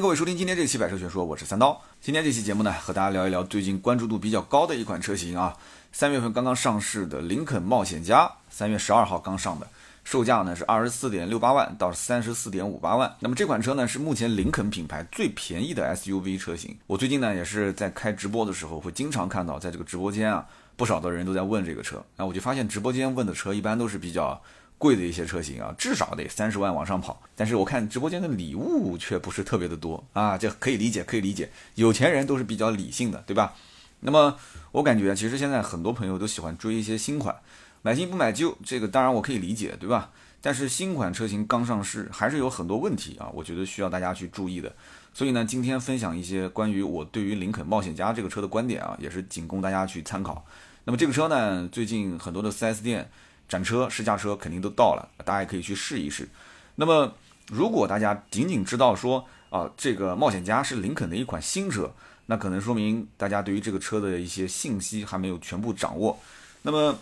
各位收听今天这期百车全说，我是三刀。今天这期节目呢，和大家聊一聊最近关注度比较高的一款车型啊，3月份刚刚上市的林肯冒险家，3月12号刚上的，售价呢是 24.68 万到 34.58 万。那么这款车呢，是目前林肯品牌最便宜的 SUV 车型。我最近呢也是在开直播的时候，会经常看到在这个直播间啊，不少的人都在问这个车。那我就发现直播间问的车一般都是比较贵的一些车型啊，至少得30万往上跑，但是我看直播间的礼物却不是特别的多啊，这可以理解，可以理解，有钱人都是比较理性的，对吧？那么我感觉其实现在很多朋友都喜欢追一些新款，买新不买旧，这个当然我可以理解，对吧？但是新款车型刚上市，还是有很多问题啊，我觉得需要大家去注意的。所以呢，今天分享一些关于我对于林肯冒险家这个车的观点啊，也是仅供大家去参考。那么这个车呢，最近很多的 4S 店展车试驾车肯定都到了，大家也可以去试一试。那么如果大家仅仅知道说啊，这个冒险家是林肯的一款新车，那可能说明大家对于这个车的一些信息还没有全部掌握。那么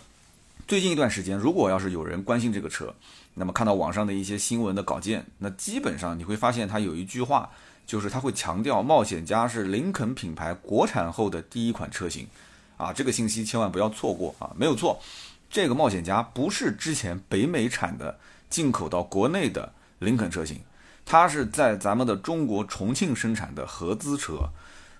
最近一段时间，如果要是有人关心这个车，那么看到网上的一些新闻的稿件，那基本上你会发现它有一句话，就是它会强调冒险家是林肯品牌国产后的第一款车型啊，这个信息千万不要错过啊，没有错。这个冒险家不是之前北美产的进口到国内的林肯车型，它是在咱们的中国重庆生产的合资车，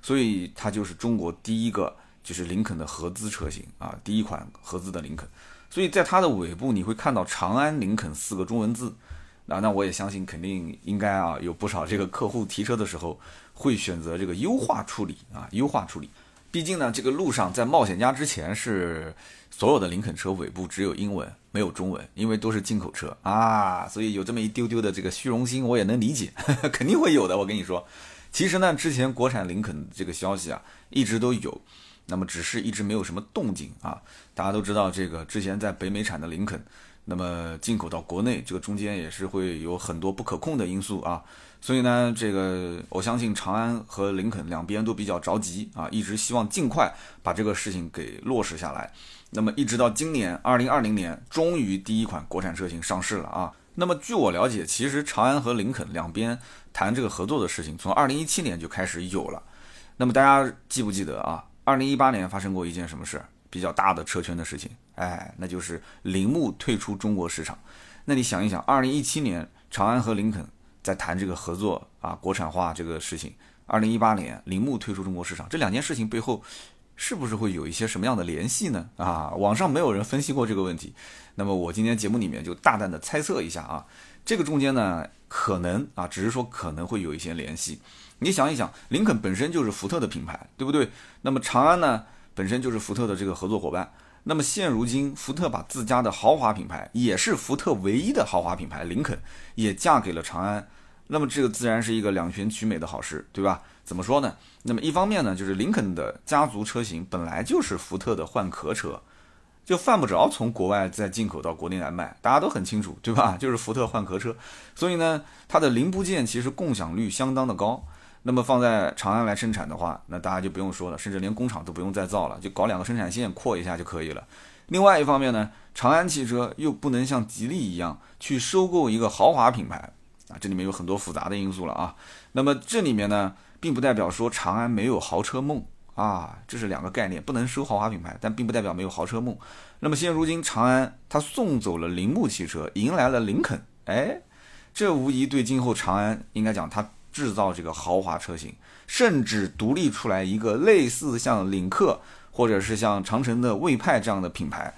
所以它就是中国第一个就是林肯的合资车型啊，第一款合资的林肯。所以在它的尾部你会看到长安林肯四个中文字啊，那我也相信肯定应该啊有不少这个客户提车的时候会选择这个优化处理啊，优化处理。毕竟呢，这个路上在冒险家之前是所有的林肯车尾部只有英文没有中文，因为都是进口车啊，所以有这么一丢丢的这个虚荣心，我也能理解，肯定会有的。我跟你说，其实呢，之前国产林肯这个消息啊一直都有，那么只是一直没有什么动静啊。大家都知道，这个之前在北美产的林肯，那么进口到国内，这个中间也是会有很多不可控的因素啊。所以呢，这个我相信长安和林肯两边都比较着急啊，一直希望尽快把这个事情给落实下来。那么一直到今年2020年，终于第一款国产车型上市了啊。那么据我了解，其实长安和林肯两边谈这个合作的事情，从2017年就开始有了。那么大家记不记得啊？2018年发生过一件什么事？比较大的车圈的事情，哎，那就是铃木退出中国市场。那你想一想，2017年长安和林肯在谈这个合作啊，国产化这个事情，2018年铃木退出中国市场，这两件事情背后是不是会有一些什么样的联系呢？啊，网上没有人分析过这个问题。那么我今天节目里面就大胆的猜测一下啊，这个中间呢，可能啊，只是说可能会有一些联系。你想一想，林肯本身就是福特的品牌，对不对？那么长安呢？本身就是福特的这个合作伙伴，那么现如今福特把自家的豪华品牌，也是福特唯一的豪华品牌林肯，也嫁给了长安，那么这个自然是一个两全其美的好事，对吧？怎么说呢？那么一方面呢，就是林肯的家族车型本来就是福特的换壳车，就犯不着从国外再进口到国内来卖，大家都很清楚，对吧？就是福特换壳车，所以呢，它的零部件其实共享率相当的高。那么放在长安来生产的话，那大家就不用说了，甚至连工厂都不用再造了，就搞两个生产线扩一下就可以了。另外一方面呢，长安汽车又不能像吉利一样去收购一个豪华品牌啊，这里面有很多复杂的因素了啊。那么这里面呢，并不代表说长安没有豪车梦啊，这是两个概念，不能收豪华品牌，但并不代表没有豪车梦。那么现如今长安它送走了铃木汽车，迎来了林肯，哎，这无疑对今后长安应该讲它制造这个豪华车型，甚至独立出来一个类似像领克或者是像长城的魏派这样的品牌，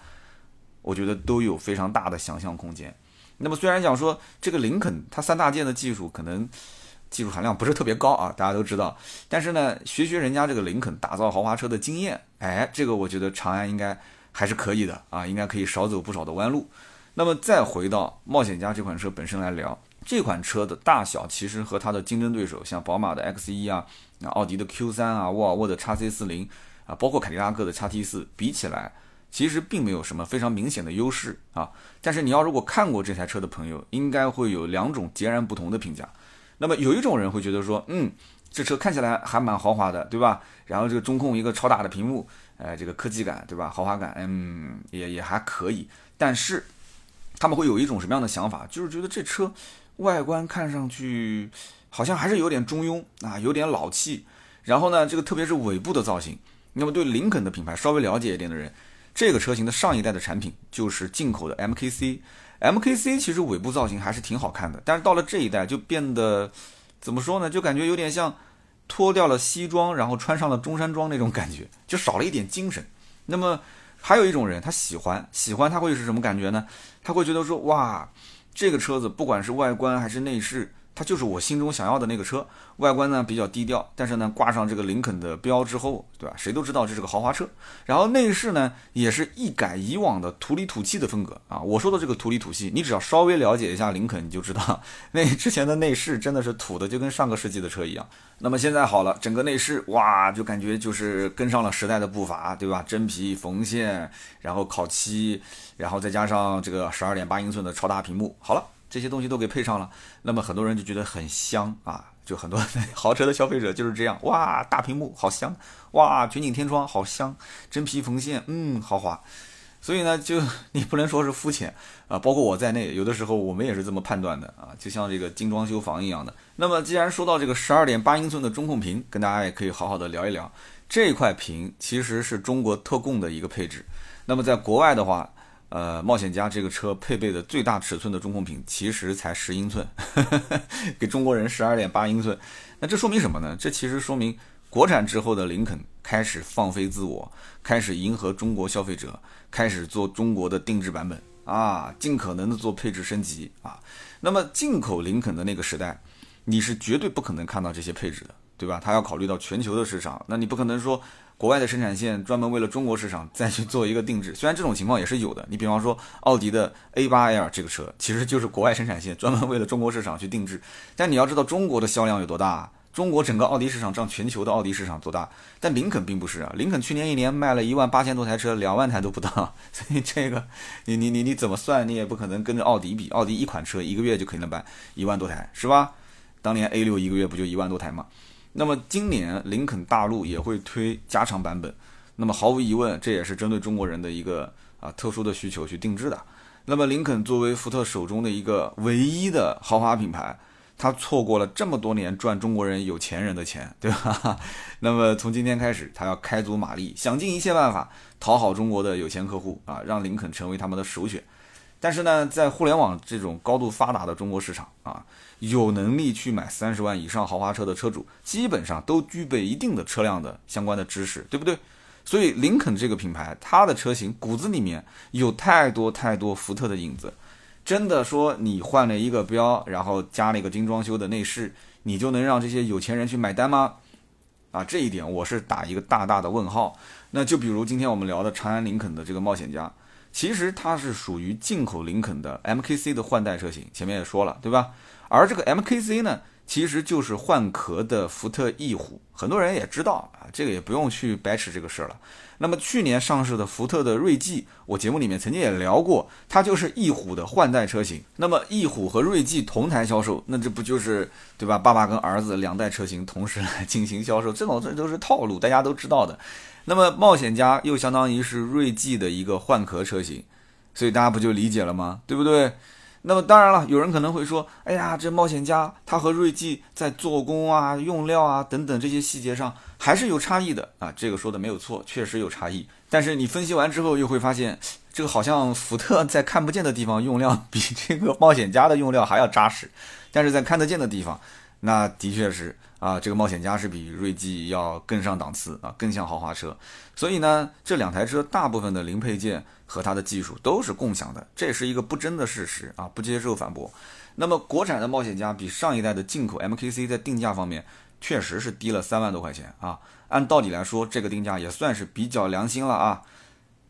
我觉得都有非常大的想象空间。那么虽然讲说这个林肯它三大件的技术可能技术含量不是特别高啊，大家都知道，但是呢，学人家这个林肯打造豪华车的经验，哎，这个我觉得长安应该还是可以的啊，应该可以少走不少的弯路。那么再回到冒险家这款车本身来聊，这款车的大小其实和它的竞争对手，像宝马的 X1 啊，奥迪的 Q3 啊，沃尔沃的 XC40 啊，包括凯迪拉克的 XT4 比起来，其实并没有什么非常明显的优势啊。但是你要如果看过这台车的朋友，应该会有两种截然不同的评价。那么有一种人会觉得说，这车看起来还蛮豪华的，对吧？然后这个中控一个超大的屏幕，这个科技感，对吧？豪华感，也还可以。但是他们会有一种什么样的想法？就是觉得这车外观看上去好像还是有点中庸啊，有点老气。然后呢，这个特别是尾部的造型，那么对林肯的品牌稍微了解一点的人，这个车型的上一代的产品就是进口的 MKC 其实尾部造型还是挺好看的，但是到了这一代就变得怎么说呢，就感觉有点像脱掉了西装然后穿上了中山装那种感觉，就少了一点精神。那么还有一种人他喜欢他会是什么感觉呢？他会觉得说，哇，这个车子不管是外观还是内饰，它就是我心中想要的那个车。外观呢比较低调，但是呢挂上这个林肯的标之后，对吧，谁都知道这是个豪华车。然后内饰呢也是一改以往的土里土气的风格啊。我说的这个土里土气，你只要稍微了解一下林肯你就知道，那之前的内饰真的是土的就跟上个世纪的车一样。那么现在好了，整个内饰哇就感觉就是跟上了时代的步伐，对吧，真皮缝线，然后烤漆，然后再加上这个 12.8 英寸的超大屏幕，好了，这些东西都给配上了，那么很多人就觉得很香啊，就很多豪车的消费者就是这样，哇，大屏幕好香，哇，全景天窗好香，真皮缝线，豪华。所以呢，就你不能说是肤浅啊，包括我在内，有的时候我们也是这么判断的啊，就像这个精装修房一样的。那么既然说到这个 12.8 英寸的中控屏，跟大家也可以好好的聊一聊，这块屏其实是中国特供的一个配置。那么在国外的话，冒险家这个车配备的最大尺寸的中控屏其实才10英寸给中国人 12.8 英寸。那这说明什么呢？这其实说明国产之后的林肯开始放飞自我，开始迎合中国消费者，开始做中国的定制版本啊，尽可能的做配置升级啊。那么进口林肯的那个时代，你是绝对不可能看到这些配置的，对吧？他要考虑到全球的市场，那你不可能说国外的生产线专门为了中国市场再去做一个定制，虽然这种情况也是有的。你比方说奥迪的 A8L 这个车，其实就是国外生产线专门为了中国市场去定制。但你要知道中国的销量有多大，中国整个奥迪市场占全球的奥迪市场多大，但林肯并不是啊。林肯去年一年卖了18000多台车，20000台都不到，所以这个你怎么算，你也不可能跟着奥迪比。奥迪一款车一个月就可以能卖10000多台，是吧？当年 A6 一个月不就10000多台吗？那么今年林肯大陆也会推加长版本，那么毫无疑问这也是针对中国人的一个特殊的需求去定制的。那么林肯作为福特手中的一个唯一的豪华品牌，他错过了这么多年赚中国人有钱人的钱，对吧？那么从今天开始，他要开足马力，想尽一切办法讨好中国的有钱客户啊，让林肯成为他们的首选。但是呢，在互联网这种高度发达的中国市场啊，有能力去买30万以上豪华车的车主，基本上都具备一定的车辆的相关的知识，对不对？所以林肯这个品牌，它的车型骨子里面有太多太多福特的影子。真的说，你换了一个标，然后加了一个精装修的内饰，你就能让这些有钱人去买单吗？啊，这一点我是打一个大大的问号。那就比如今天我们聊的长安林肯的这个冒险家，其实它是属于进口林肯的 MKC 的换代车型，前面也说了，对吧？而这个 MKC 呢，其实就是换壳的福特翼虎，很多人也知道啊，这个也不用去白扯这个事了。那么去年上市的福特的锐际，我节目里面曾经也聊过，它就是翼虎的换代车型。那么翼虎和锐际同台销售，那这不就是对吧？爸爸跟儿子两代车型同时来进行销售，这都是套路，大家都知道的。那么冒险家又相当于是锐际的一个换壳车型，所以大家不就理解了吗？对不对？那么当然了，有人可能会说，哎呀，这冒险家它和锐际在做工啊、用料啊等等这些细节上还是有差异的啊。这个说的没有错，确实有差异。但是你分析完之后又会发现，这个好像福特在看不见的地方用料比这个冒险家的用料还要扎实，但是在看得见的地方，那的确是啊，这个冒险家是比锐际要更上档次啊，更像豪华车。所以呢，这两台车大部分的零配件和它的技术都是共享的，这是一个不争的事实啊，不接受反驳。那么国产的冒险家比上一代的进口 MKC 在定价方面确实是低了3万多块钱啊，按道理来说这个定价也算是比较良心了啊。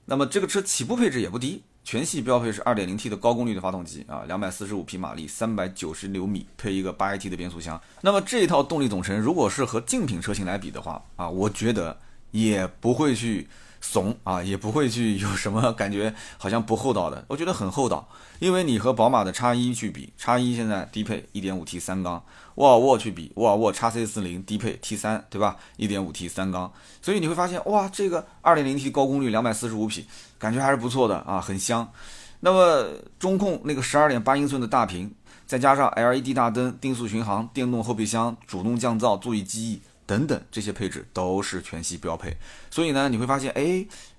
那么这个车起步配置也不低，全系标配是 2.0T 的高功率的发动机啊， 245 匹马力 ,390 牛米，配一个 8AT 的变速箱。那么这一套动力总成如果是和竞品车型来比的话啊，我觉得也不会去怂啊，也不会去有什么感觉好像不厚道的，我觉得很厚道。因为你和宝马的 X1 去比， X1 现在低配 1.5T 三缸，沃尔沃去比，沃尔沃 XC40 低配 T3， 对吧？ 1.5T 三缸。所以你会发现，哇，这个 2.0T 高功率245匹感觉还是不错的啊，很香。那么中控那个 12.8 英寸的大屏，再加上 LED 大灯、定速巡航、电动后备箱、主动降噪、座椅记忆等等，这些配置都是全系标配。所以呢，你会发现，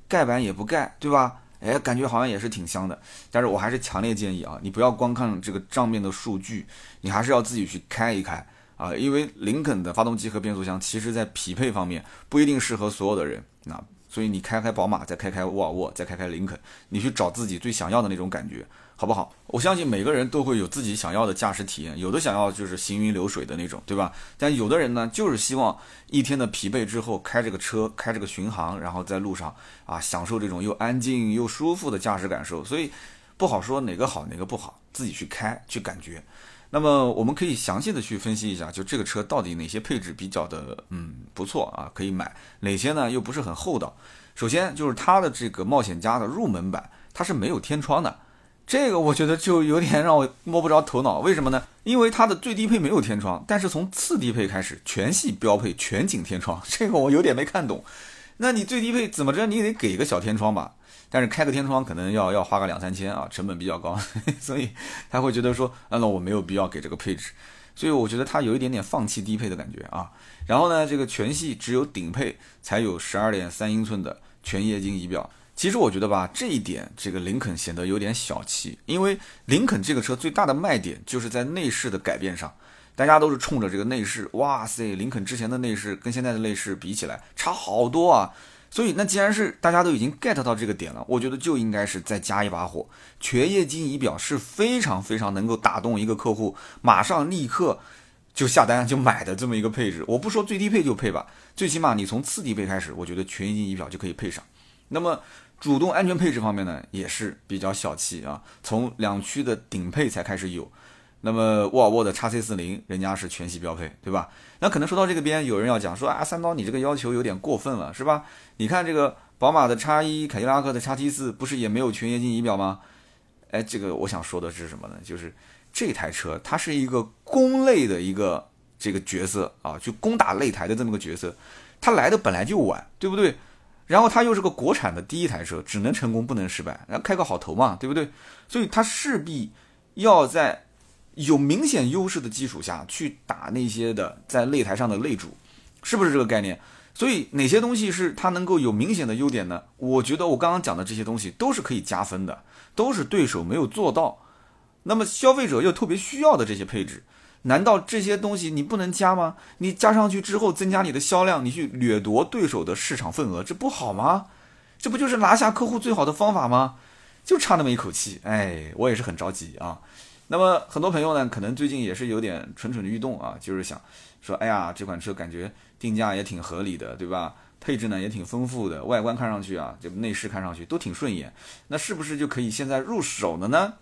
盖板也不盖，对吧？感觉好像也是挺香的。但是我还是强烈建议啊，你不要光看这个账面的数据，你还是要自己去开一开啊，因为林肯的发动机和变速箱其实在匹配方面不一定适合所有的人。那所以你开开宝马，再开开沃尔沃，再开开林肯，你去找自己最想要的那种感觉，好不好？我相信每个人都会有自己想要的驾驶体验，有的想要就是行云流水的那种，对吧？但有的人呢，就是希望一天的疲惫之后，开这个车，开这个巡航，然后在路上啊，享受这种又安静又舒服的驾驶感受。所以不好说哪个好哪个不好，自己去开去感觉。那么我们可以详细的去分析一下，就这个车到底哪些配置比较的不错啊，可以买，哪些呢又不是很厚道。首先就是它的这个冒险家的入门版，它是没有天窗的，这个我觉得就有点让我摸不着头脑，为什么呢？因为它的最低配没有天窗，但是从次低配开始全系标配全景天窗，这个我有点没看懂。那你最低配怎么着你也得给个小天窗吧，但是开个天窗可能要花个2-3千啊，成本比较高，所以他会觉得说，那我没有必要给这个配置，所以我觉得他有一点点放弃低配的感觉啊。然后呢，这个全系只有顶配才有 12.3 英寸的全液晶仪表。其实我觉得吧，这一点这个林肯显得有点小气，因为林肯这个车最大的卖点就是在内饰的改变上。大家都是冲着这个内饰，哇塞，林肯之前的内饰跟现在的内饰比起来差好多啊。所以那既然是大家都已经 get 到这个点了，我觉得就应该是再加一把火。全液晶仪表是非常非常能够打动一个客户，马上立刻就下单就买的这么一个配置。我不说最低配就配吧，最起码你从次低配开始，我觉得全液晶仪表就可以配上。那么主动安全配置方面呢，也是比较小气啊，从2驱的顶配才开始有。那么沃尔沃的 XC40 人家是全系标配，对吧？那可能说到这个边，有人要讲说啊，三刀你这个要求有点过分了，是吧？你看这个宝马的 X1， 凯迪拉克的 XT4 不是也没有全液晶仪表吗？这个我想说的是什么呢？就是这台车它是一个攻类的一个这个角色啊，去攻打擂台的这么个角色，它来的本来就晚，对不对？然后它又是个国产的第一台车，只能成功不能失败，然后开个好头嘛，对不对？所以它势必要在有明显优势的基础下去打那些的在擂台上的擂主，是不是这个概念？所以哪些东西是它能够有明显的优点呢？我觉得我刚刚讲的这些东西都是可以加分的，都是对手没有做到，那么消费者又特别需要的这些配置，难道这些东西你不能加吗？你加上去之后增加你的销量，你去掠夺对手的市场份额，这不好吗？这不就是拿下客户最好的方法吗？就差那么一口气，我也是很着急啊。那么很多朋友呢，可能最近也是有点蠢蠢欲动啊，就是想说，这款车感觉定价也挺合理的，对吧？配置呢也挺丰富的，外观看上去啊，这内饰看上去都挺顺眼，那是不是就可以现在入手了呢？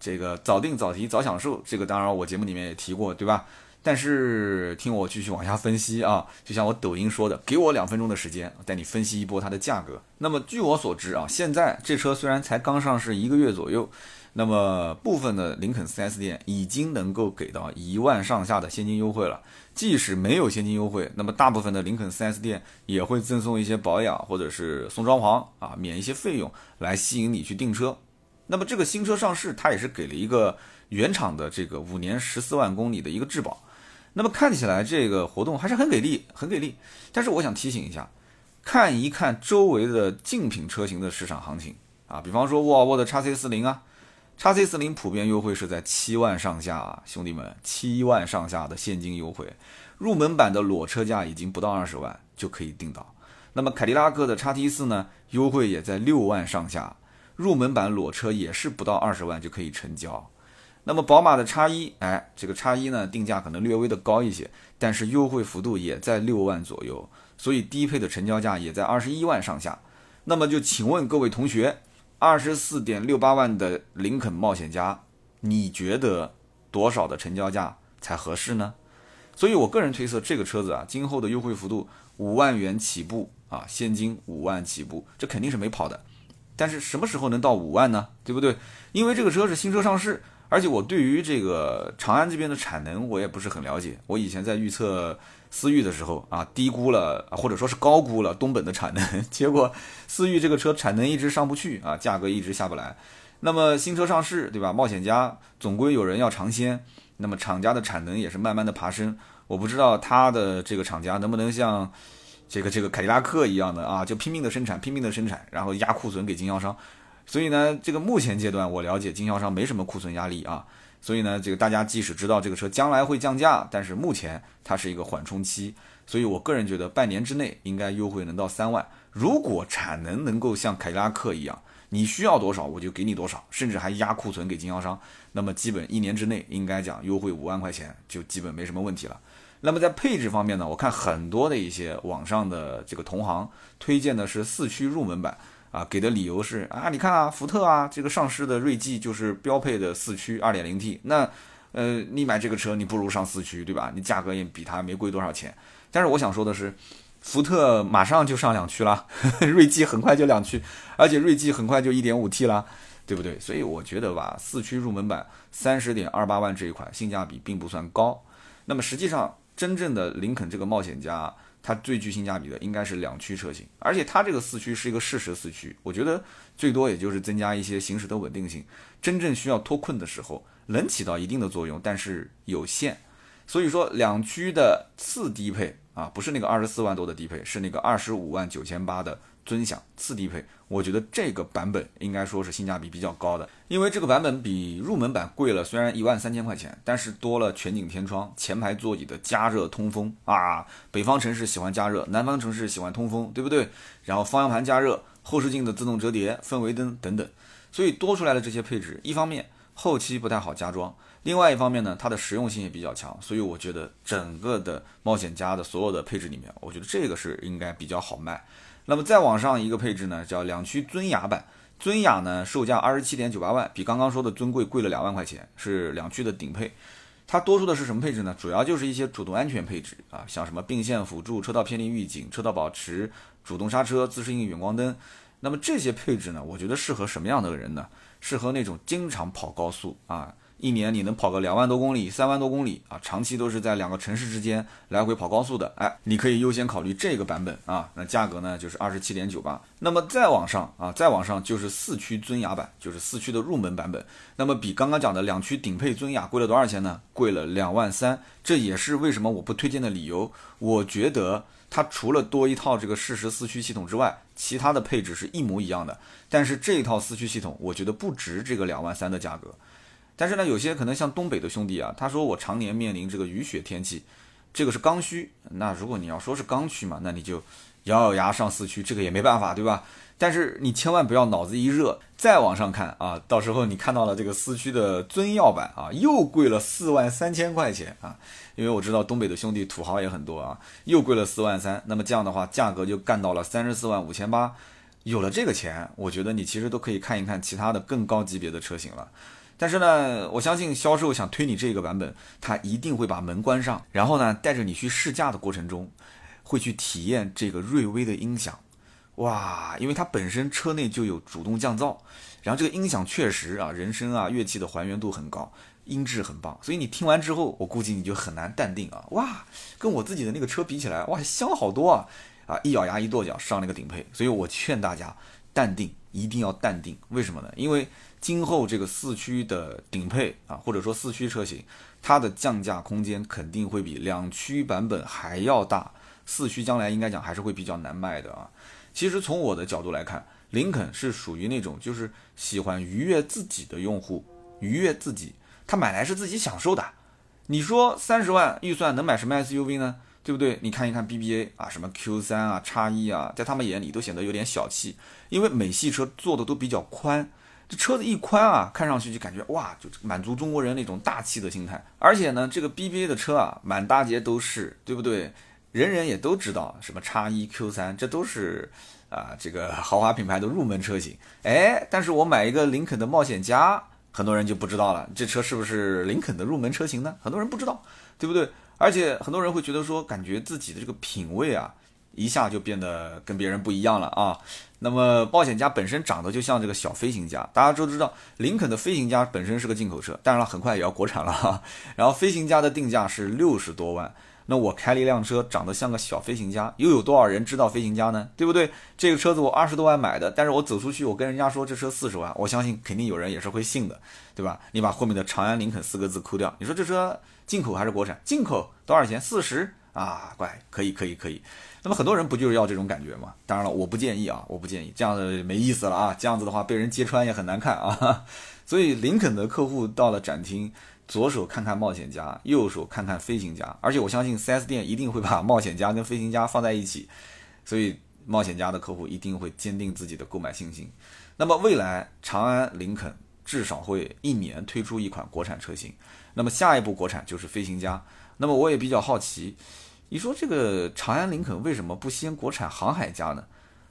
这个早定早提早享受，这个当然我节目里面也提过，对吧？但是听我继续往下分析啊，就像我抖音说的，给我2分钟的时间，带你分析一波它的价格。那么据我所知啊，现在这车虽然才刚上市1个月左右，那么部分的林肯 4S 店已经能够给到1万上下的现金优惠了。即使没有现金优惠，那么大部分的林肯 4S 店也会赠送一些保养或者是送装潢啊，免一些费用来吸引你去订车。那么这个新车上市，它也是给了一个原厂的这个5年14万公里的一个质保。那么看起来这个活动还是很给力，很给力。但是我想提醒一下，看一看周围的竞品车型的市场行情啊，比方说沃尔沃的 XC40 啊 ，XC40 普遍优惠是在7万上下啊，兄弟们，7万上下的现金优惠，入门版的裸车价已经不到20万就可以订到。那么凯迪拉克的 XT4 呢，优惠也在6万上下，入门版裸车也是不到20万就可以成交。那么宝马的 X1， 这个 X1 呢定价可能略微的高一些，但是优惠幅度也在6万左右，所以低配的成交价也在21万上下。那么就请问各位同学， 24.68 万的林肯冒险家，你觉得多少的成交价才合适呢？所以我个人推测这个车子啊，今后的优惠幅度5万元起步啊，现金5万起步，这肯定是没跑的。但是什么时候能到5万呢？对不对？因为这个车是新车上市，而且我对于这个长安这边的产能我也不是很了解，我以前在预测思域的时候啊，低估了或者说是高估了东本的产能，结果思域这个车产能一直上不去啊，价格一直下不来。那么新车上市，对吧？冒险家总归有人要尝鲜，那么厂家的产能也是慢慢的爬升。我不知道他的这个厂家能不能像这个凯迪拉克一样的啊，就拼命的生产，然后压库存给经销商。所以呢，这个目前阶段我了解经销商没什么库存压力啊。所以呢，这个大家即使知道这个车将来会降价，但是目前它是一个缓冲期，所以我个人觉得半年之内应该优惠能到3万。如果产能能够像凯迪拉克一样，你需要多少我就给你多少，甚至还压库存给经销商，那么基本一年之内应该讲优惠5万块钱就基本没什么问题了。那么在配置方面呢，我看很多的一些网上的这个同行推荐的是4驱入门版啊，给的理由是啊，你看啊，福特啊，这个上市的锐际就是标配的4驱 2.0T， 那你买这个车你不如上4驱，对吧？你价格也比它没贵多少钱。但是我想说的是，福特马上就上2驱了，锐际很快就2驱，而且锐际很快就 1.5T 了，对不对？所以我觉得吧，4驱入门版 30.28 万这一款性价比并不算高。那么实际上真正的林肯这个冒险家，它最具性价比的应该是2驱车型，而且它这个4驱是一个适时4驱，我觉得最多也就是增加一些行驶的稳定性，真正需要脱困的时候能起到一定的作用，但是有限。所以说2驱的次低配啊，不是那个24万多的低配，是那个25万9800的尊享次低配，我觉得这个版本应该说是性价比比较高的，因为这个版本比入门版贵了，虽然13000块钱，但是多了全景天窗、前排座椅的加热通风啊，北方城市喜欢加热，南方城市喜欢通风，对不对？然后方向盘加热、后视镜的自动折叠、氛围灯等等，所以多出来的这些配置，一方面后期不太好加装，另外一方面呢，它的实用性也比较强，所以我觉得整个的冒险家的所有的配置里面，我觉得这个是应该比较好卖。那么再往上一个配置呢，叫2驱尊雅版。尊雅呢，售价 27.98 万，比刚刚说的尊贵贵了2万块钱，是2驱的顶配。它多出的是什么配置呢？主要就是一些主动安全配置啊，像什么并线辅助、车道偏离预警、车道保持、主动刹车、自适应远光灯。那么这些配置呢，我觉得适合什么样的人呢？适合那种经常跑高速啊，一年你能跑个2万多公里、3万多公里啊，长期都是在2个城市之间来回跑高速的，哎，你可以优先考虑这个版本啊。那价格呢就是 27.98。 那么再往上就是4驱尊雅版，就是4驱的入门版本。那么比刚刚讲的2驱顶配尊雅贵了多少钱呢？贵了2万3。这也是为什么我不推荐的理由。我觉得它除了多一套这个适时4驱系统之外，其他的配置是一模一样的，但是这一套4驱系统我觉得不值这个2万3的价格。但是呢，有些可能像东北的兄弟啊，他说我常年面临这个雨雪天气，这个是刚需。那如果你要说是刚需嘛，那你就咬咬牙上4驱，这个也没办法，对吧？但是你千万不要脑子一热，再往上看啊，到时候你看到了这个4驱的尊耀版啊，又贵了4万3000块钱啊，因为我知道东北的兄弟土豪也很多啊，又贵了4万3。那么这样的话，价格就干到了34万5800。有了这个钱，我觉得你其实都可以看一看其他的更高级别的车型了。但是呢，我相信销售想推你这个版本，他一定会把门关上，然后呢，带着你去试驾的过程中，会去体验这个瑞威的音响。哇，因为它本身车内就有主动降噪，然后这个音响确实啊，人声啊、乐器的还原度很高，音质很棒，所以你听完之后，我估计你就很难淡定啊。哇，跟我自己的那个车比起来，哇，香好多啊！啊，一咬牙一跺脚上那个顶配。所以我劝大家淡定，一定要淡定。为什么呢？因为今后这个4驱的顶配啊，或者说4驱车型，它的降价空间肯定会比2驱版本还要大，4驱将来应该讲还是会比较难卖的啊。其实从我的角度来看，林肯是属于那种就是喜欢愉悦自己的用户，愉悦自己，他买来是自己享受的。你说30万预算能买什么 SUV 呢？对不对？你看一看 BBA 啊，什么 Q3 啊、X1 啊，在他们眼里都显得有点小气，因为美系车做的都比较宽。这车子一宽啊，看上去就感觉哇，就满足中国人那种大气的心态。而且呢，这个 BBA 的车啊，满大街都是，对不对？人人也都知道，什么 X1、Q3， 这都是啊，这个豪华品牌的入门车型。哎，但是我买一个林肯的冒险家，很多人就不知道了，这车是不是林肯的入门车型呢？很多人不知道，对不对？而且很多人会觉得说，感觉自己的这个品味啊，一下就变得跟别人不一样了啊。那么冒险家本身长得就像这个小飞行家，大家都知道林肯的飞行家本身是个进口车，当然了很快也要国产了哈。然后飞行家的定价是60多万，那我开了一辆车长得像个小飞行家，又有多少人知道飞行家呢？对不对？这个车子我20多万买的，但是我走出去我跟人家说这车40万，我相信肯定有人也是会信的，对吧？你把后面的长安林肯4个字抠掉，你说这车进口还是国产？进口多少钱？40啊，乖，可以。那么很多人不就是要这种感觉吗？当然了，我不建议，这样子没意思了啊，这样子的话被人揭穿也很难看啊。所以林肯的客户到了展厅，左手看看冒险家，右手看看飞行家，而且我相信 4S 店一定会把冒险家跟飞行家放在一起，所以冒险家的客户一定会坚定自己的购买信心。那么未来长安林肯至少会1年推出一款国产车型，那么下一步国产就是飞行家。那么我也比较好奇，你说这个长安林肯为什么不先国产航海家呢？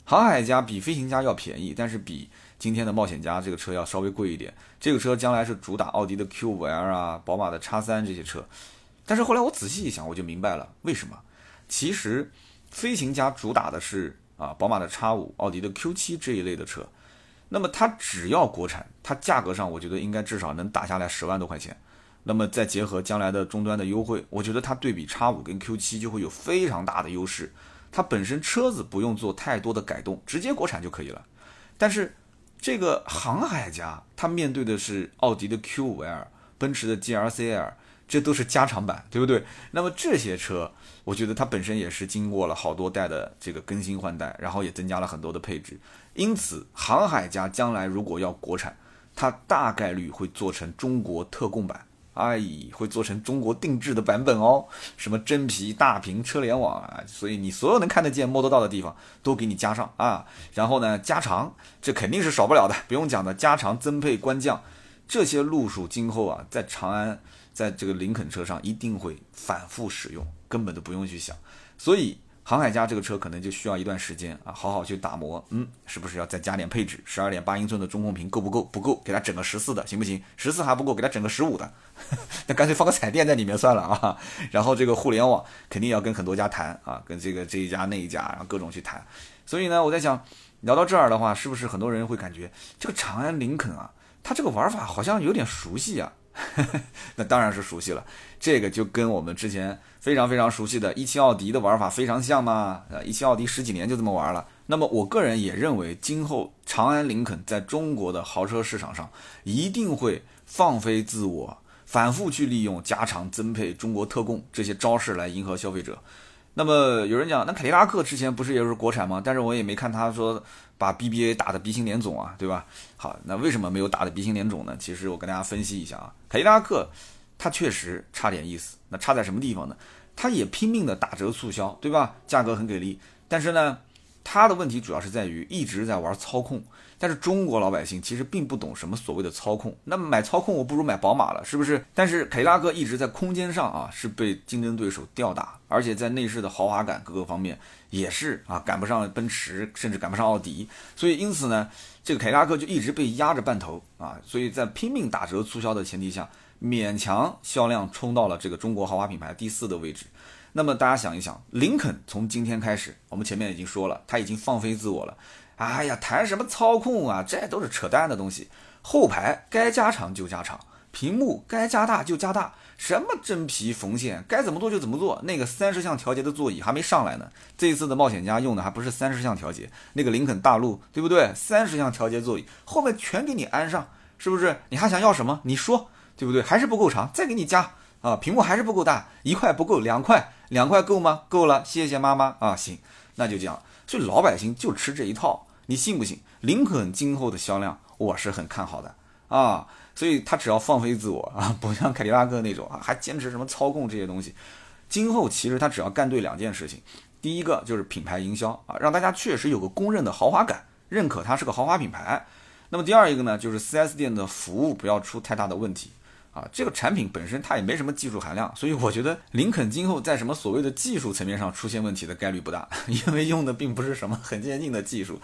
航海家比飞行家要便宜，但是比今天的冒险家这个车要稍微贵一点，这个车将来是主打奥迪的 Q5L 啊，宝马的 X3 这些车。但是后来我仔细一想，我就明白了为什么。其实飞行家主打的是宝马的 X5、奥迪的 Q7 这一类的车，那么它只要国产，它价格上我觉得应该至少能打下来10万多块钱。那么再结合将来的终端的优惠，我觉得它对比 X5 跟 Q7 就会有非常大的优势。它本身车子不用做太多的改动，直接国产就可以了。但是这个航海家它面对的是奥迪的 Q5L、 奔驰的 GLC-L， 这都是加长版，对不对？那么这些车我觉得它本身也是经过了好多代的这个更新换代，然后也增加了很多的配置。因此航海家将来如果要国产，它大概率会做成中国特供版，会做成中国定制的版本哦，什么真皮、大屏、车联网啊，所以你所有能看得见、摸得到的地方都给你加上啊。然后呢，加长，这肯定是少不了的，不用讲的，加长、增配、官降，这些路数今后啊，在长安、在这个林肯车上一定会反复使用，根本都不用去想。所以航海家这个车可能就需要一段时间啊，好好去打磨。是不是要再加点配置 ?12.8 英寸的中控屏够不够？不够，给它整个14的行不行？14还不够，给它整个15的。那干脆放个彩电在里面算了啊。然后这个互联网肯定要跟很多家谈啊，跟这一家那一家，然后各种去谈。所以呢，我在想聊到这儿的话，是不是很多人会感觉这个长安林肯啊，它这个玩法好像有点熟悉啊。那当然是熟悉了，这个就跟我们之前非常非常熟悉的17奥迪的玩法非常像嘛。17奥迪十几年就这么玩了。那么我个人也认为，今后长安林肯在中国的豪车市场上一定会放飞自我，反复去利用加长、增配、中国特供这些招式来迎合消费者。那么有人讲，那凯迪拉克之前不是也是国产吗？但是我也没看他说把 BBA 打得鼻青脸肿啊，对吧？好，那为什么没有打得鼻青脸肿呢？其实我跟大家分析一下啊，凯迪拉克它确实差点意思，那差在什么地方呢？它也拼命的打折促销，对吧？价格很给力，但是呢，它的问题主要是在于一直在玩操控。但是中国老百姓其实并不懂什么所谓的操控，那么买操控我不如买宝马了，是不是？但是凯迪拉克一直在空间上啊是被竞争对手吊打，而且在内饰的豪华感各个方面也是啊赶不上奔驰，甚至赶不上奥迪。所以因此呢，这个凯迪拉克就一直被压着半头啊，所以在拼命打折促销的前提下，勉强销量冲到了这个中国豪华品牌第4的位置。那么大家想一想，林肯从今天开始，我们前面已经说了，他已经放飞自我了。哎呀，谈什么操控啊，这都是扯淡的东西。后排该加长就加长，屏幕该加大就加大，什么真皮缝线该怎么做就怎么做。那个30项调节的座椅还没上来呢，这一次的冒险家用的还不是30项调节，那个林肯大陆，对不对？30项调节座椅后面全给你安上，是不是？你还想要什么？你说，对不对？还是不够长，再给你加啊！屏幕还是不够大，1块不够，2块够吗？够了，谢谢妈妈啊！行，那就这样。所以老百姓就吃这一套，你信不信？林肯今后的销量我是很看好的啊，所以他只要放飞自我啊，不像凯迪拉克那种啊，还坚持什么操控这些东西。今后其实他只要干对2件事情，第一个就是品牌营销啊，让大家确实有个公认的豪华感，认可它是个豪华品牌。那么第二一个呢，就是 4S 店的服务不要出太大的问题。这个产品本身它也没什么技术含量，所以我觉得林肯今后在什么所谓的技术层面上出现问题的概率不大，因为用的并不是什么很先进的技术。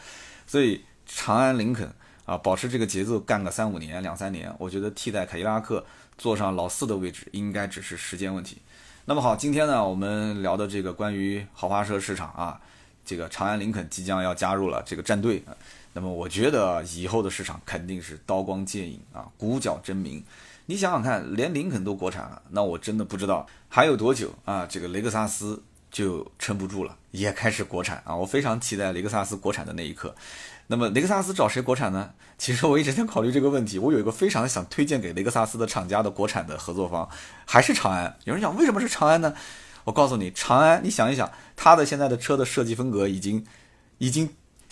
所以长安林肯啊，保持这个节奏干个3-5年、2-3年，我觉得替代凯迪拉克坐上老4的位置，应该只是时间问题。那么好，今天呢我们聊的这个关于豪华车市场啊，这个长安林肯即将要加入了这个战队，那么我觉得以后的市场肯定是刀光剑影啊，鼓角争鸣。你想想看，连林肯都国产了，那我真的不知道还有多久啊，这个雷克萨斯就撑不住了，也开始国产啊！我非常期待雷克萨斯国产的那一刻。那么雷克萨斯找谁国产呢？其实我一直在考虑这个问题，我有一个非常想推荐给雷克萨斯的厂家的国产的合作方，还是长安。有人讲为什么是长安呢？我告诉你，长安，你想一想，它的现在的车的设计风格已经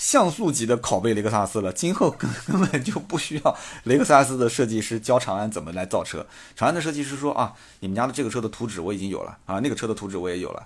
像素级的拷贝雷克萨斯了，今后根本就不需要雷克萨斯的设计师教长安怎么来造车。长安的设计师说啊，你们家的这个车的图纸我已经有了啊，那个车的图纸我也有了，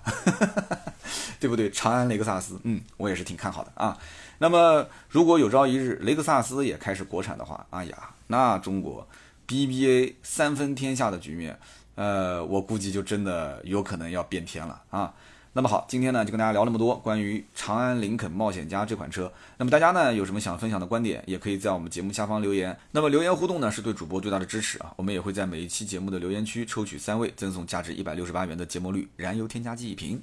对不对？长安雷克萨斯，我也是挺看好的啊。那么如果有朝一日雷克萨斯也开始国产的话，哎呀，那中国 BBA 三分天下的局面，我估计就真的有可能要变天了啊。那么好，今天呢就跟大家聊那么多关于长安林肯冒险家这款车。那么大家呢有什么想分享的观点，也可以在我们节目下方留言。那么留言互动呢是对主播最大的支持啊，我们也会在每一期节目的留言区抽取3位，赠送价值168元的节末绿燃油添加剂1瓶。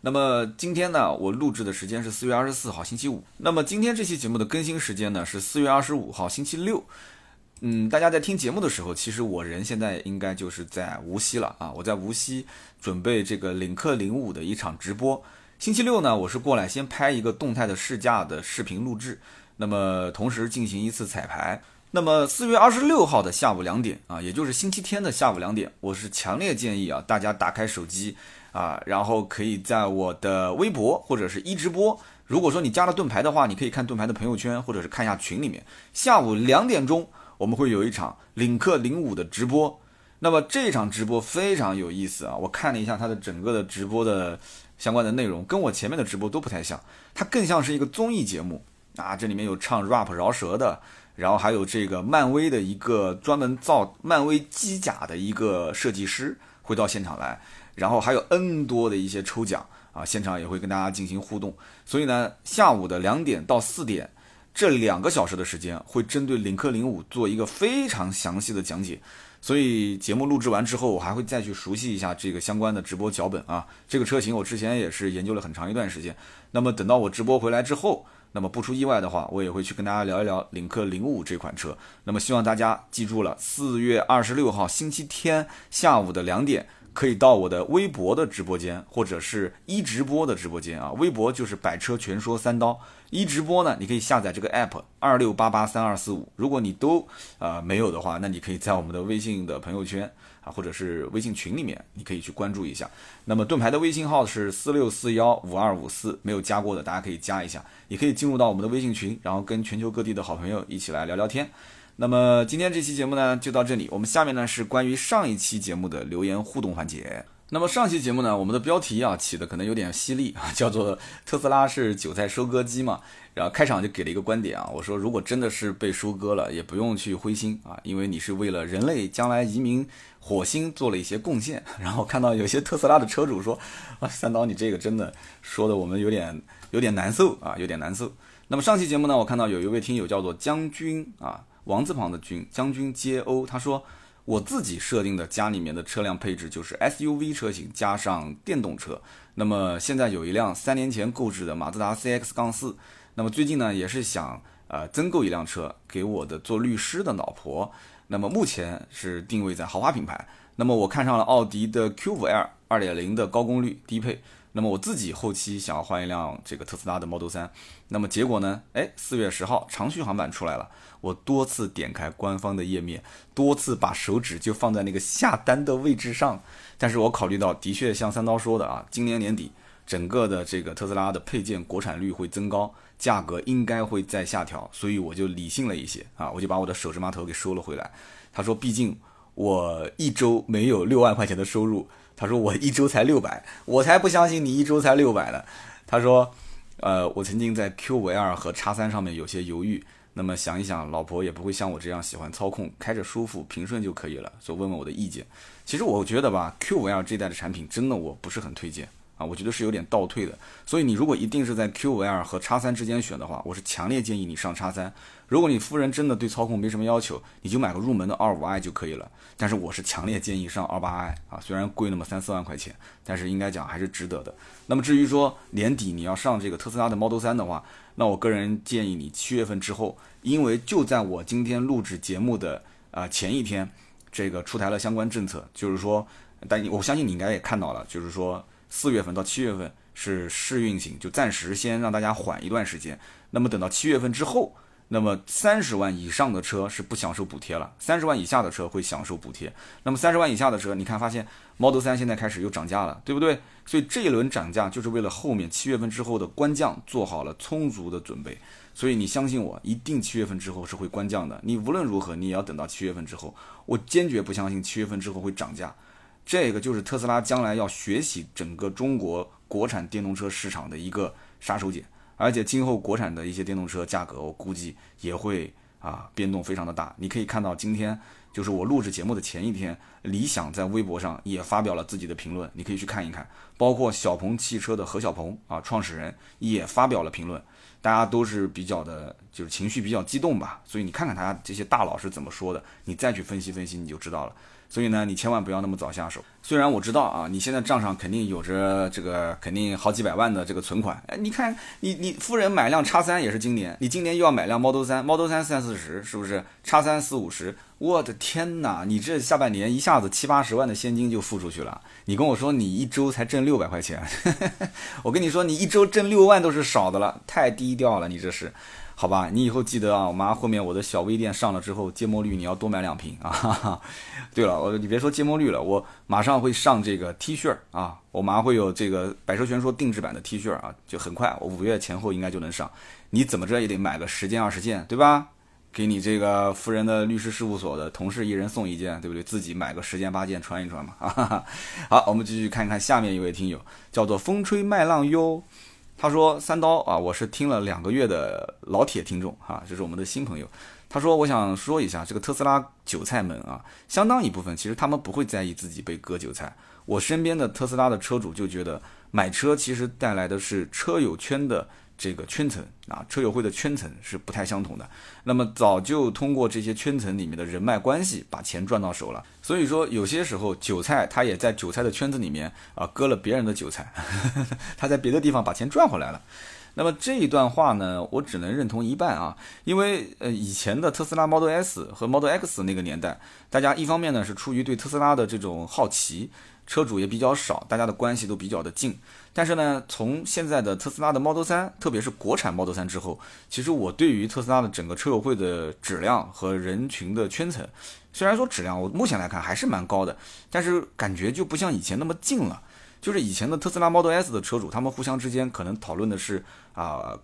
那么今天呢我录制的时间是4月24号星期五，那么今天这期节目的更新时间呢是4月25号星期六。大家在听节目的时候，其实我人现在应该就是在无锡了啊，我在无锡准备这个领克05的一场直播。星期六呢，我是过来先拍一个动态的试驾的视频录制，那么同时进行一次彩排。那么4月26号的下午2点啊，也就是星期天的下午2点，我是强烈建议啊，大家打开手机啊，然后可以在我的微博或者是直播。如果说你加了盾牌的话，你可以看盾牌的朋友圈，或者是看一下群里面。下午2点钟。我们会有一场领克05的直播，那么这场直播非常有意思啊！我看了一下它的整个的直播的相关的内容，跟我前面的直播都不太像，它更像是一个综艺节目啊！这里面有唱 rap 饶舌的，然后还有这个漫威的一个专门造漫威机甲的一个设计师会到现场来，然后还有 N 多的一些抽奖啊，现场也会跟大家进行互动。所以呢，下午的2点到4点。这2个小时的时间会针对领克05做一个非常详细的讲解，所以节目录制完之后，我还会再去熟悉一下这个相关的直播脚本啊。这个车型我之前也是研究了很长一段时间，那么等到我直播回来之后，那么不出意外的话，我也会去跟大家聊一聊领克05这款车。那么希望大家记住了，4月26号星期天下午的2点，可以到我的微博的直播间，或者是直播的直播间啊。微博就是百车全说3刀，直播呢，你可以下载这个 app 26883245。如果你都没有的话，那你可以在我们的微信的朋友圈啊，或者是微信群里面，你可以去关注一下。那么盾牌的微信号是46415254，没有加过的大家可以加一下，也可以进入到我们的微信群，然后跟全球各地的好朋友一起来聊聊天。那么今天这期节目呢就到这里，我们下面呢是关于上一期节目的留言互动环节。那么上期节目呢，我们的标题啊起的可能有点犀利，叫做特斯拉是韭菜收割机嘛。然后开场就给了一个观点啊，我说如果真的是被收割了，也不用去灰心啊，因为你是为了人类将来移民火星做了一些贡献。然后看到有些特斯拉的车主说啊，3刀你这个真的说的我们有点难受啊，有点难受。那么上期节目呢，我看到有一位听友叫做将军啊，王字旁的军，将军接欧，他说我自己设定的家里面的车辆配置就是 SUV 车型加上电动车。那么现在有一辆3年前购置的马自达 CX-4， 那么最近呢也是想增购一辆车给我的做律师的老婆，那么目前是定位在豪华品牌。那么我看上了奥迪的 Q5L 2.0 的高功率低配，那么我自己后期想要换一辆这个特斯拉的 Model 3， 那么结果呢？4月10号长续航版出来了，我多次点开官方的页面，多次把手指就放在那个下单的位置上，但是我考虑到的确像3刀说的啊，今年年底整个的这个特斯拉的配件国产率会增高，价格应该会再下调，所以我就理性了一些啊，我就把我的手指码头给收了回来。他说毕竟我一周没有6万块钱的收入，他说我一周才600，我才不相信你一周才600呢。他说我曾经在 Q5L 和 X3 上面有些犹豫，那么想一想老婆也不会像我这样喜欢操控，开着舒服平顺就可以了，所以问问我的意见。其实我觉得吧， Q5L 这一代的产品真的我不是很推荐啊，我觉得是有点倒退的，所以你如果一定是在 Q5L 和 X3 之间选的话，我是强烈建议你上 X3。如果你夫人真的对操控没什么要求，你就买个入门的 25i 就可以了，但是我是强烈建议上 28i 啊，虽然贵那么3-4万块钱，但是应该讲还是值得的。那么至于说年底你要上这个特斯拉的 Model 3的话，那我个人建议你7月份之后，因为就在我今天录制节目的前一天，这个出台了相关政策，就是说，但我相信你应该也看到了，就是说4月份到7月份是试运行，就暂时先让大家缓一段时间。那么等到7月份之后，那么30万以上的车是不享受补贴了，30万以下的车会享受补贴。那么30万以下的车，你看发现 Model 3现在开始又涨价了，对不对？所以这一轮涨价就是为了后面7月份之后的官降做好了充足的准备。所以你相信我，一定7月份之后是会官降的。你无论如何，你也要等到7月份之后。我坚决不相信7月份之后会涨价。这个就是特斯拉将来要学习整个中国国产电动车市场的一个杀手锏。而且今后国产的一些电动车价格，我估计也会变动非常的大。你可以看到，今天就是我录制节目的前一天，理想在微博上也发表了自己的评论，你可以去看一看。包括小鹏汽车的何小鹏创始人也发表了评论，大家都是比较的，就是情绪比较激动吧。所以你看看他这些大佬是怎么说的，你再去分析分析，你就知道了。所以呢，你千万不要那么早下手。虽然我知道你现在账上肯定有着这个肯定好几百万的这个存款，你看你夫人买辆 X3 也是今年，你今年又要买辆 Model 3 Model 3 340是不是 X3 450，我的天哪，你这下半年一下子70-80万的现金就付出去了。你跟我说你一周才挣600块钱我跟你说你一周挣6万都是少的了，太低调了，你这是。好吧，你以后记得我妈后面我的小微店上了之后，芥末绿你要多买2瓶。对了，你别说芥末绿了，我马上会上这个 T 恤我妈会有这个百车全说定制版的 T 恤就很快，我5月前后应该就能上。你怎么着也得买个10件20件，对吧？给你这个夫人的律师事务所的同事一人送1件，对不对？自己买个10件8件穿一穿嘛。好，我们继续看看下面一位听友，叫做风吹麦浪哟。他说三刀我是听了2个月的老铁听众这是我们的新朋友。他说我想说一下这个特斯拉韭菜们相当一部分其实他们不会在意自己被割韭菜。我身边的特斯拉的车主就觉得买车其实带来的是车友圈的这个圈层车友会的圈层是不太相同的。那么早就通过这些圈层里面的人脉关系把钱赚到手了。所以说有些时候韭菜他也在韭菜的圈子里面割了别人的韭菜他在别的地方把钱赚回来了。那么这一段话呢，我只能认同一半因为以前的特斯拉 Model S 和 Model X 那个年代，大家一方面呢是出于对特斯拉的这种好奇，车主也比较少，大家的关系都比较的近。但是呢，从现在的特斯拉的 Model 3，特别是国产 Model 3之后，其实我对于特斯拉的整个车友会的质量和人群的圈层，虽然说质量我目前来看还是蛮高的，但是感觉就不像以前那么近了。就是以前的特斯拉 Model S 的车主，他们互相之间可能讨论的是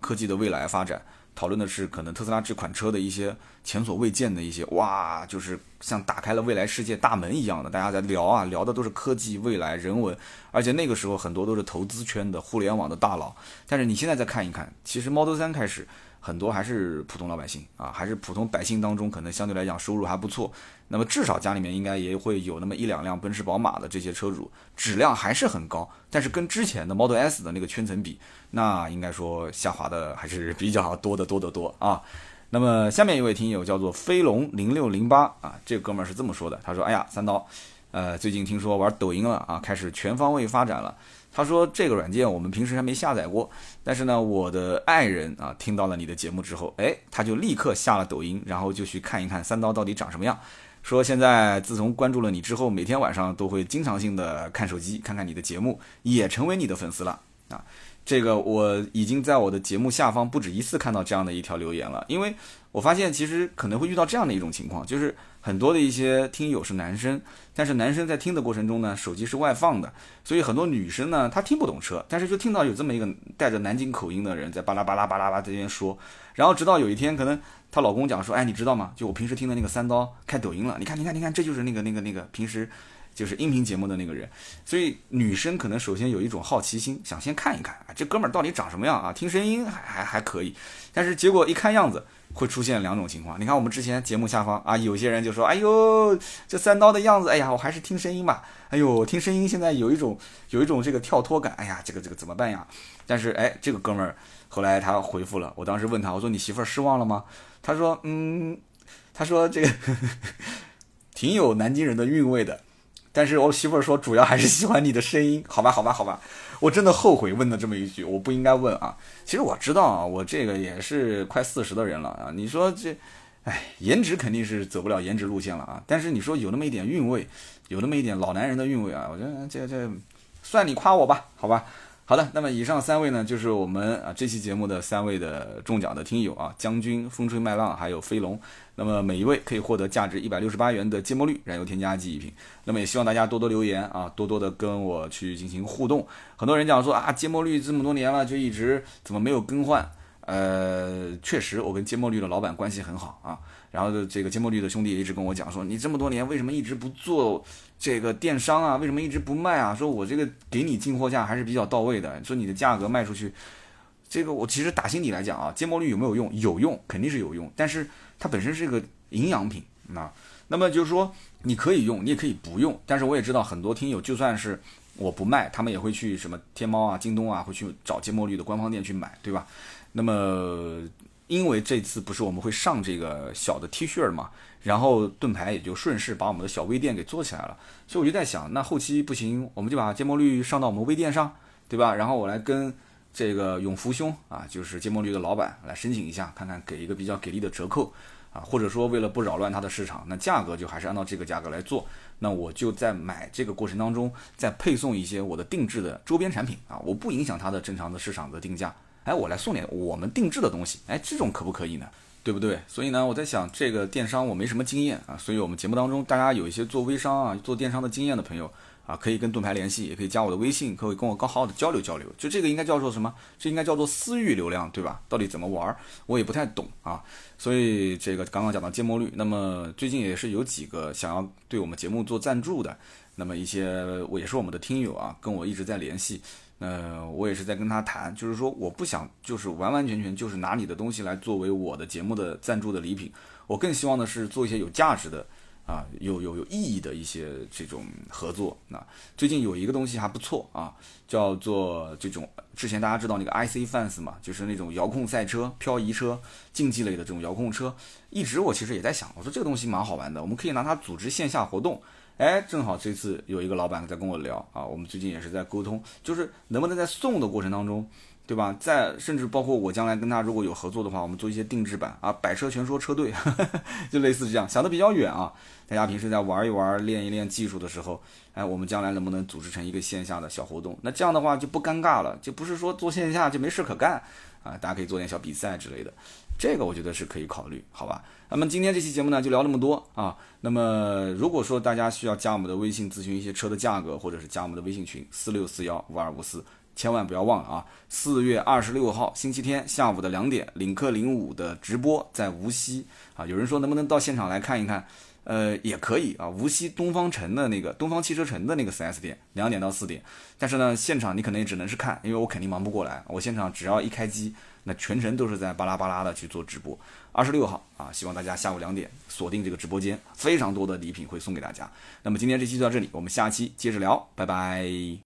科技的未来发展，讨论的是可能特斯拉这款车的一些前所未见的一些就是像打开了未来世界大门一样的，大家在聊聊的都是科技、未来、人文，而且那个时候很多都是投资圈的、互联网的大佬。但是你现在再看一看，其实 Model 3开始很多还是普通老百姓还是普通百姓当中可能相对来讲收入还不错，那么至少家里面应该也会有那么1-2辆奔驰宝马的这些车主，质量还是很高，但是跟之前的 Model S 的那个圈层比，那应该说下滑的还是比较多。那么下面一位听友叫做飞龙0608这个哥们儿是这么说的，他说哎呀三刀最近听说玩抖音了开始全方位发展了。他说这个软件我们平时还没下载过，但是呢我的爱人听到了你的节目之后，他就立刻下了抖音，然后就去看一看三刀到底长什么样。说现在自从关注了你之后，每天晚上都会经常性的看手机，看看你的节目，也成为你的粉丝了这个我已经在我的节目下方不止一次看到这样的一条留言了，因为我发现其实可能会遇到这样的一种情况，就是很多的一些听友是男生，但是男生在听的过程中呢，手机是外放的，所以很多女生呢，她听不懂车，但是就听到有这么一个带着南京口音的人在巴拉巴拉巴拉巴拉这边说，然后直到有一天，可能她老公讲说，哎，你知道吗？就我平时听的那个三刀开抖音了，你看，这就是那个平时就是音频节目的那个人，所以女生可能首先有一种好奇心，想先看一看，这哥们儿到底长什么样听声音还可以，但是结果一看样子。会出现2种情况，你看我们之前节目下方有些人就说，哎呦，这三刀的样子，哎呀，我还是听声音吧，哎呦，听声音现在有一种这个跳脱感，哎呀，这个怎么办呀？但是这个哥们儿后来他回复了，我当时问他，我说你媳妇儿失望了吗？他说这个挺有南京人的韵味的，但是我媳妇儿说主要还是喜欢你的声音，好吧。我真的后悔问了这么一句，我不应该问其实我知道我这个也是快40的人了你说这颜值肯定是走不了颜值路线了啊，但是你说有那么一点韵味，有那么一点老男人的韵味啊，我觉得这算你夸我吧，好吧。好的，那么以上三位呢，就是我们这期节目的三位的中奖的听友啊，将军、风吹麦浪还有飞龙。那么每一位可以获得价值168元的芥末绿燃油添加剂一瓶。那么也希望大家多多留言啊，多多的跟我去进行互动。很多人讲说啊，芥末绿这么多年了，就一直怎么没有更换？确实我跟芥末绿的老板关系很好啊，然后这个芥末绿的兄弟也一直跟我讲说，你这么多年为什么一直不做这个电商啊，为什么一直不卖啊，说我这个给你进货价还是比较到位的，说你的价格卖出去，这个我其实打心底来讲啊，芥末绿有没有用？有用，肯定是有用，但是它本身是一个营养品啊，那么就是说你可以用，你也可以不用，但是我也知道很多听友就算是我不卖，他们也会去什么天猫啊、京东啊，会去找芥末绿的官方店去买，对吧？那么因为这次不是我们会上这个小的 T 恤嘛，然后盾牌也就顺势把我们的小微店给做起来了，所以我就在想，那后期不行，我们就把芥末绿上到我们微店上，对吧？然后我来跟这个永福兄啊，就是芥末绿的老板来申请一下，看看给一个比较给力的折扣啊，或者说为了不扰乱它的市场，那价格就还是按照这个价格来做。那我就在买这个过程当中，再配送一些我的定制的周边产品啊，我不影响它的正常的市场的定价。哎，我来送点我们定制的东西，哎，这种可不可以呢？对不对？所以呢，我在想这个电商我没什么经验啊，所以我们节目当中大家有一些做微商啊、做电商的经验的朋友啊，可以跟盾牌联系，也可以加我的微信，可以跟我好好的交流交流。就这个应该叫做什么？这应该叫做私域流量，对吧？到底怎么玩，我也不太懂啊。所以这个刚刚讲到芥末绿，那么最近也是有几个想要对我们节目做赞助的，那么一些也是我们的听友啊，跟我一直在联系。我也是在跟他谈，就是说我不想就是完完全全就是拿你的东西来作为我的节目的赞助的礼品，我更希望的是做一些有价值的啊，有意义的一些这种合作。那最近有一个东西还不错啊，叫做这种之前大家知道那个 IC Fans 嘛，就是那种遥控赛车、漂移车、竞技类的这种遥控车，一直我其实也在想，我说这个东西蛮好玩的，我们可以拿它组织线下活动。哎，正好这次有一个老板在跟我聊啊，我们最近也是在沟通，就是能不能在送的过程当中，对吧？在甚至包括我将来跟他如果有合作的话，我们做一些定制版啊，百车全说车队，就类似这样。想得比较远啊，大家平时在玩一玩、练一练技术的时候，哎，我们将来能不能组织成一个线下的小活动？那这样的话就不尴尬了，就不是说做线下就没事可干啊，大家可以做点小比赛之类的。这个我觉得是可以考虑，好吧？那么今天这期节目呢，就聊这么多啊。那么如果说大家需要加我们的微信咨询一些车的价格，或者是加我们的微信群46415254，千万不要忘了啊！4月26号星期天下午的2点，领克05的直播在无锡啊。有人说能不能到现场来看一看？也可以啊，无锡东方汽车城的那个 4S 店，2点到4点。但是呢，现场你可能也只能是看，因为我肯定忙不过来。我现场只要一开机，那全程都是在巴拉巴拉的去做直播。26号啊，希望大家下午2点锁定这个直播间，非常多的礼品会送给大家。那么今天这期就到这里，我们下期接着聊，拜拜。